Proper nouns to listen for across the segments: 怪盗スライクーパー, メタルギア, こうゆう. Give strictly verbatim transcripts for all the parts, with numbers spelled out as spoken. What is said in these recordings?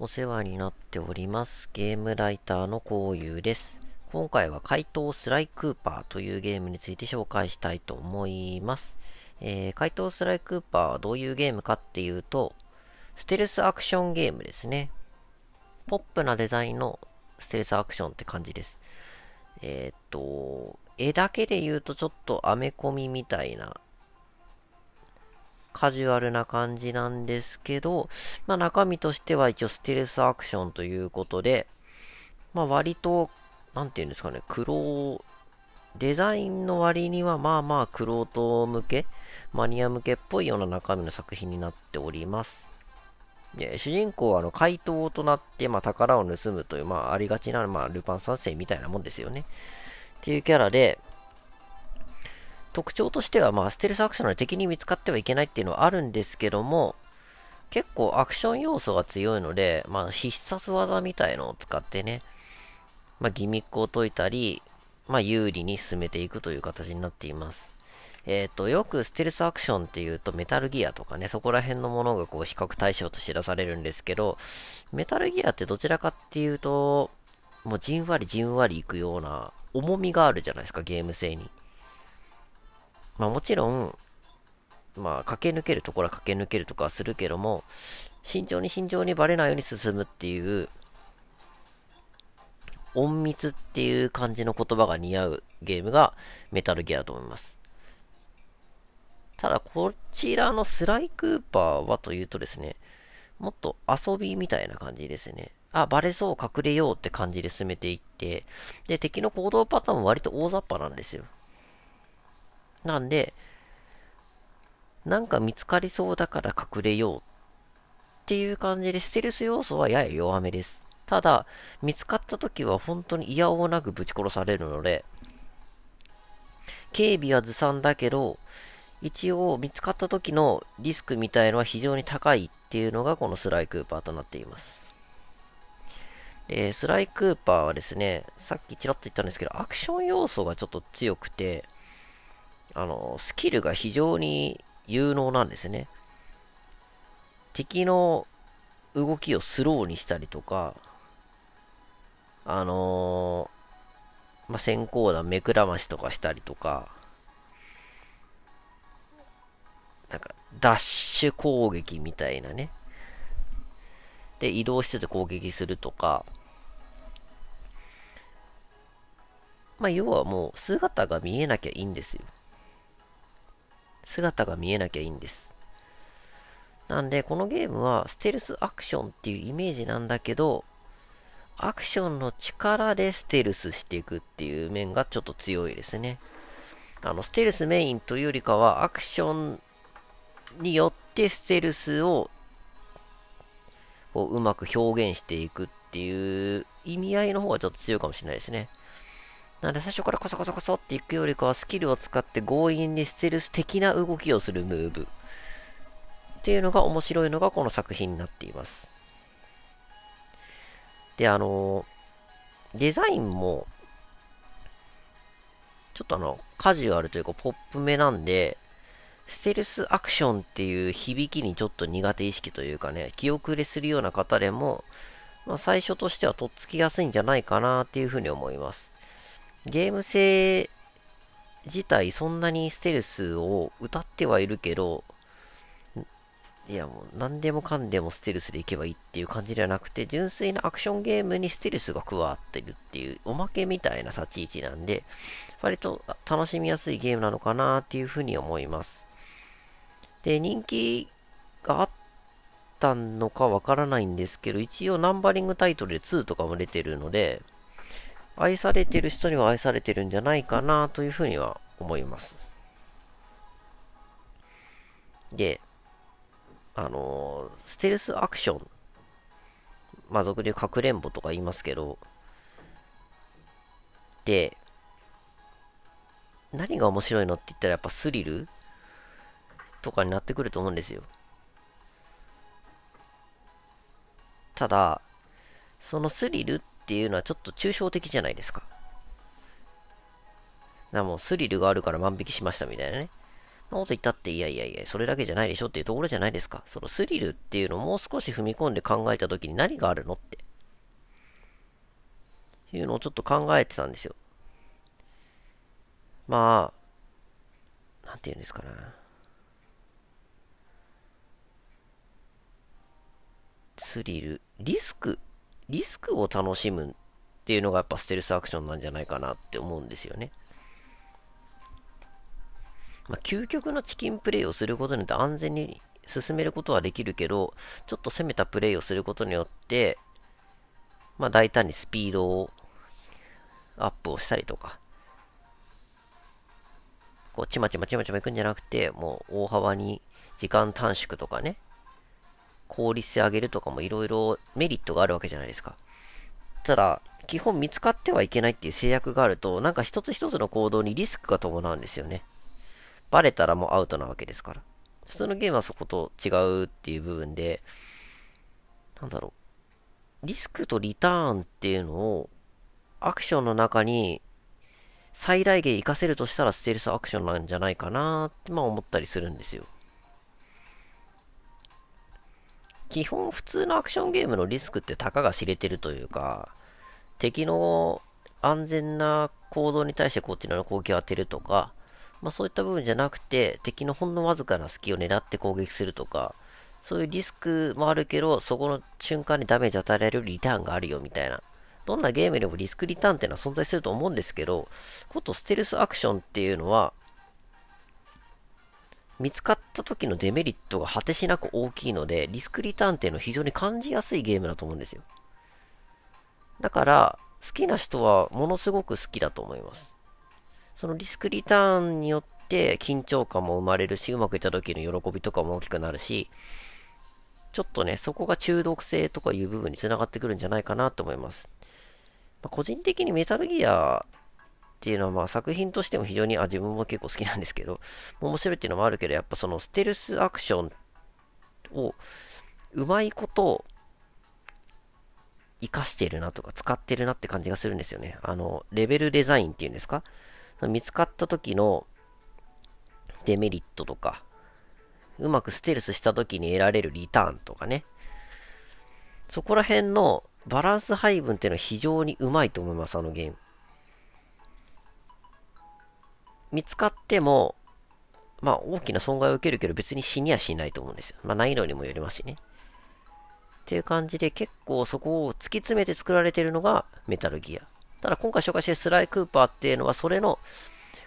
お世話になっております。ゲームライターのこうゆうです。今回は怪盗スライクーパーというゲームについて紹介したいと思います。えー、怪盗スライクーパーはどういうゲームかっていうと、ステルスアクションゲームですね。ポップなデザインのステルスアクションって感じです。えー、っと、絵だけで言うとちょっとアメコミみたいな、カジュアルな感じなんですけど、まあ、中身としては一応ステルスアクションということで、まあ、割と、なんていうんですかね、クロー、デザインの割にはまあまあクロート向け、マニア向けっぽいような中身の作品になっております。で、主人公はあの怪盗となって、まあ、宝を盗むという、まあ、ありがちな、まあ、ルパン三世みたいなもんですよね。っていうキャラで、特徴としては、まあ、ステルスアクションの敵に見つかってはいけないっていうのはあるんですけども、結構アクション要素が強いので、まあ、必殺技みたいのを使ってね、まあ、ギミックを解いたり、まあ、有利に進めていくという形になっています。えっと、よくステルスアクションっていうと、メタルギアとかね、そこら辺のものがこう、比較対象として出されるんですけど、メタルギアってどちらかっていうと、もうじんわりじんわりいくような、重みがあるじゃないですか、ゲーム性に。まあもちろん、まあ駆け抜けるところは駆け抜けるとかはするけども、慎重に慎重にバレないように進むっていう、隠密っていう感じの言葉が似合うゲームがメタルギアだと思います。ただこちらのスライクーパーはというとですね、もっと遊びみたいな感じですね。あ、バレそう、隠れようって感じで進めていって、で、敵の行動パターンも割と大雑把なんですよ。なんで、なんか見つかりそうだから隠れようっていう感じで、ステルス要素はやや弱めです。ただ、見つかった時は本当に嫌おなくぶち殺されるので、警備はずさんだけど、一応見つかった時のリスクみたいのは非常に高いっていうのがこのスライクーパーとなっています。で、スライクーパーはですね、さっきちらっと言ったんですけど、アクション要素がちょっと強くて、あのスキルが非常に有能なんですね。敵の動きをスローにしたりとか、あのーまあ、閃光弾目くらましとかしたりとか、なんかダッシュ攻撃みたいなね。で、移動してて攻撃するとか、まあ要はもう姿が見えなきゃいいんですよ。姿が見えなきゃいいんです。なんで、このゲームはステルスアクションっていうイメージなんだけど、アクションの力でステルスしていくっていう面がちょっと強いですね。あの、ステルスメインというよりかは、アクションによってステルスをこう、うまく表現していくっていう意味合いの方がちょっと強いかもしれないですね。なので最初からコソコソコソっていくよりかはスキルを使って強引にステルス的な動きをするムーブっていうのが面白いのがこの作品になっています。で、あのデザインもちょっとあのカジュアルというかポップめなんで、ステルスアクションっていう響きにちょっと苦手意識というかね、気後れするような方でも、まあ、最初としてはとっつきやすいんじゃないかなっていうふうに思います。ゲーム性自体そんなにステルスを歌ってはいるけど、いやもう何でもかんでもステルスでいけばいいっていう感じではなくて、純粋なアクションゲームにステルスが加わってるっていうおまけみたいな立ち位置なんで、割と楽しみやすいゲームなのかなっていうふうに思います。で、人気があったのかわからないんですけど、一応ナンバリングタイトルでツーとかも出てるので、愛されてる人には愛されてるんじゃないかなというふうには思います。で、あのー、ステルスアクション、まあ俗でかくれんぼとか言いますけど、で、何が面白いのって言ったらやっぱスリルとかになってくると思うんですよ。ただ、そのスリルってっていうのはちょっと抽象的じゃないですか。だからもうスリルがあるから万引きしましたみたいなね。のこと言ったって、いやいやいや、それだけじゃないでしょっていうところじゃないですか。そのスリルっていうのをもう少し踏み込んで考えたときに何があるのっていうのをちょっと考えてたんですよ。まあ、なんていうんですかね。スリル、リスク、リスクを楽しむっていうのがやっぱステルスアクションなんじゃないかなって思うんですよね。まあ、究極のチキンプレイをすることによって安全に進めることはできるけど、ちょっと攻めたプレイをすることによって、まあ、大胆にスピードをアップをしたりとか、こうちまちまちまちまいくんじゃなくて、もう大幅に時間短縮とかね、効率性上げるとかもいろいろメリットがあるわけじゃないですか。ただ、基本見つかってはいけないっていう制約があると、なんか一つ一つの行動にリスクが伴うんですよね。バレたらもうアウトなわけですから。普通のゲームはそこと違うっていう部分で、なんだろう。リスクとリターンっていうのを、アクションの中に最大限活かせるとしたらステルスアクションなんじゃないかなって、まあ思ったりするんですよ。基本普通のアクションゲームのリスクってたかが知れてるというか、敵の安全な行動に対してこちらの攻撃を当てるとか、まあそういった部分じゃなくて、敵のほんのわずかな隙を狙って攻撃するとか、そういうリスクもあるけど、そこの瞬間にダメージ与えられるリターンがあるよみたいな。どんなゲームでもリスクリターンっていうのは存在すると思うんですけど、ことステルスアクションっていうのは、見つかった時のデメリットが果てしなく大きいので、リスクリターンっていうのは非常に感じやすいゲームだと思うんですよ。だから、好きな人はものすごく好きだと思います。そのリスクリターンによって緊張感も生まれるし、うまくいった時の喜びとかも大きくなるし、ちょっとね、そこが中毒性とかいう部分につながってくるんじゃないかなと思います。まあ、個人的にメタルギアっていうのはまあ作品としても非常に、あ、自分も結構好きなんですけど、面白いっていうのもあるけど、やっぱそのステルスアクションをうまいこと生かしてるなとか使ってるなって感じがするんですよね。あの、レベルデザインっていうんですか、見つかった時のデメリットとか、うまくステルスした時に得られるリターンとかね、そこら辺のバランス配分っていうのは非常にうまいと思います、あのゲーム。見つかっても、まあ大きな損害を受けるけど別に死にはしないと思うんですよ。まあ難易度にもよりますしね。っていう感じで結構そこを突き詰めて作られているのがメタルギア。ただ今回紹介しているスライ・クーパーっていうのはそれの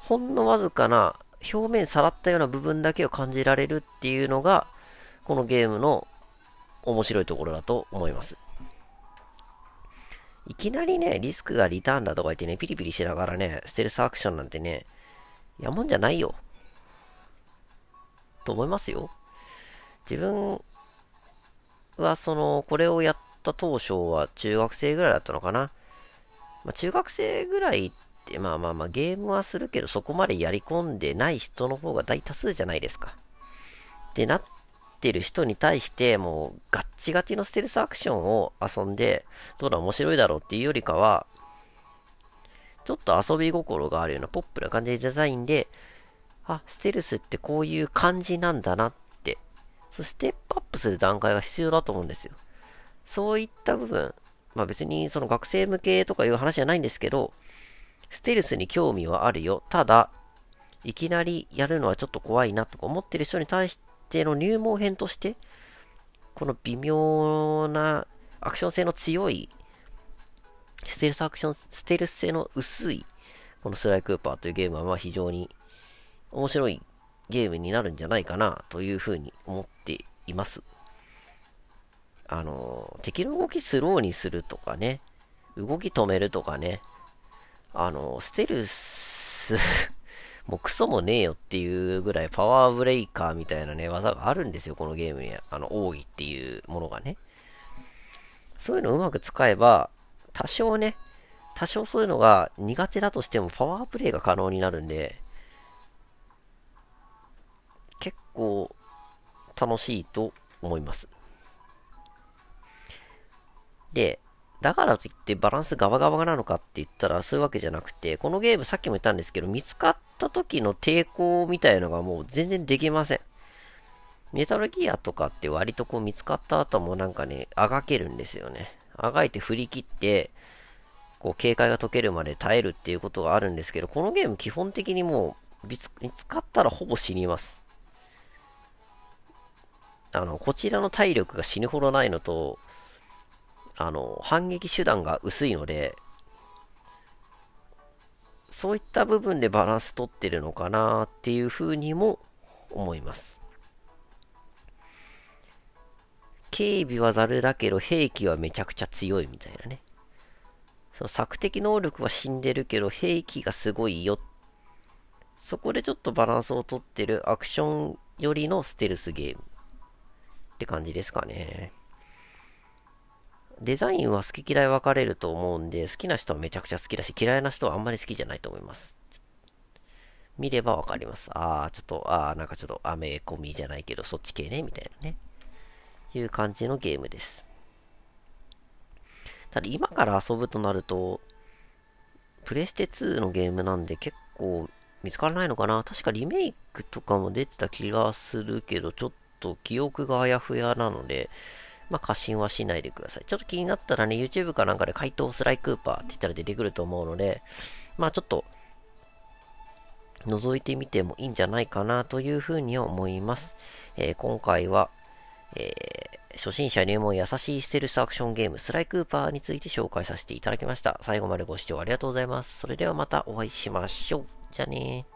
ほんのわずかな表面さらったような部分だけを感じられるっていうのがこのゲームの面白いところだと思います。いきなりね、リスクがリターンだとか言ってね、ピリピリしながらね、ステルスアクションなんてね、やもんじゃないよと思いますよ。自分はそのこれをやった当初は中学生ぐらいだったのかな。まあ、中学生ぐらいって、まあまあまあゲームはするけど、そこまでやり込んでない人の方が大多数じゃないですか。ってなってる人に対して、もうガッチガチのステルスアクションを遊んで、どうだ面白いだろうっていうよりかは、ちょっと遊び心があるようなポップな感じでデザインで、あ、ステルスってこういう感じなんだなって、そうステップアップする段階が必要だと思うんですよ。そういった部分、まあ別にその学生向けとかいう話じゃないんですけど、ステルスに興味はあるよ。ただ、いきなりやるのはちょっと怖いなとか思ってる人に対しての入門編として、この微妙なアクション性の強い、ステルスアクション、ステルス性の薄い、このスライ・クーパーというゲームはまあ非常に面白いゲームになるんじゃないかなというふうに思っています。あの、敵の動きスローにするとかね、動き止めるとかね、あの、ステルス、もうクソもねえよっていうぐらいパワーブレイカーみたいなね、技があるんですよ、このゲームに。あの、奥義っていうものがね。そういうのをうまく使えば、多少ね、多少そういうのが苦手だとしてもパワープレイが可能になるんで、結構楽しいと思います。で、だからといってバランスガバガバなのかって言ったらそういうわけじゃなくて、このゲームさっきも言ったんですけど、見つかった時の抵抗みたいのがもう全然できません。メタルギアとかって割とこう見つかった後もなんかね、あがけるんですよね。あがいて振り切って、こう警戒が解けるまで耐えるっていうことがあるんですけど、このゲーム基本的にもう見つかったらほぼ死にます。あの、こちらの体力が死ぬほどないのと、あの、反撃手段が薄いので、そういった部分でバランス取ってるのかなっていうふうにも思います。警備はザルだけど兵器はめちゃくちゃ強いみたいなね。その索敵能力は死んでるけど兵器がすごいよ。そこでちょっとバランスを取ってるアクションよりのステルスゲームって感じですかね。デザインは好き嫌い分かれると思うんで、好きな人はめちゃくちゃ好きだし、嫌いな人はあんまり好きじゃないと思います。見れば分かります。あー、ちょっと、あー、なんかちょっとアメコミじゃないけど、そっち系ね、みたいなね。いう感じのゲームです。ただ今から遊ぶとなると、プレステツーのゲームなんで結構見つからないのかな。確かリメイクとかも出てた気がするけど、ちょっと記憶があやふやなので、まあ、過信はしないでください。ちょっと気になったらね、YouTube かなんかで怪盗スライクーパーって言ったら出てくると思うので、まあちょっと、覗いてみてもいいんじゃないかなというふうに思います。えー、今回は、えー、初心者入門優しいステルスアクションゲーム、スライクーパーについて紹介させていただきました。最後までご視聴ありがとうございます。それではまたお会いしましょう。じゃあねー。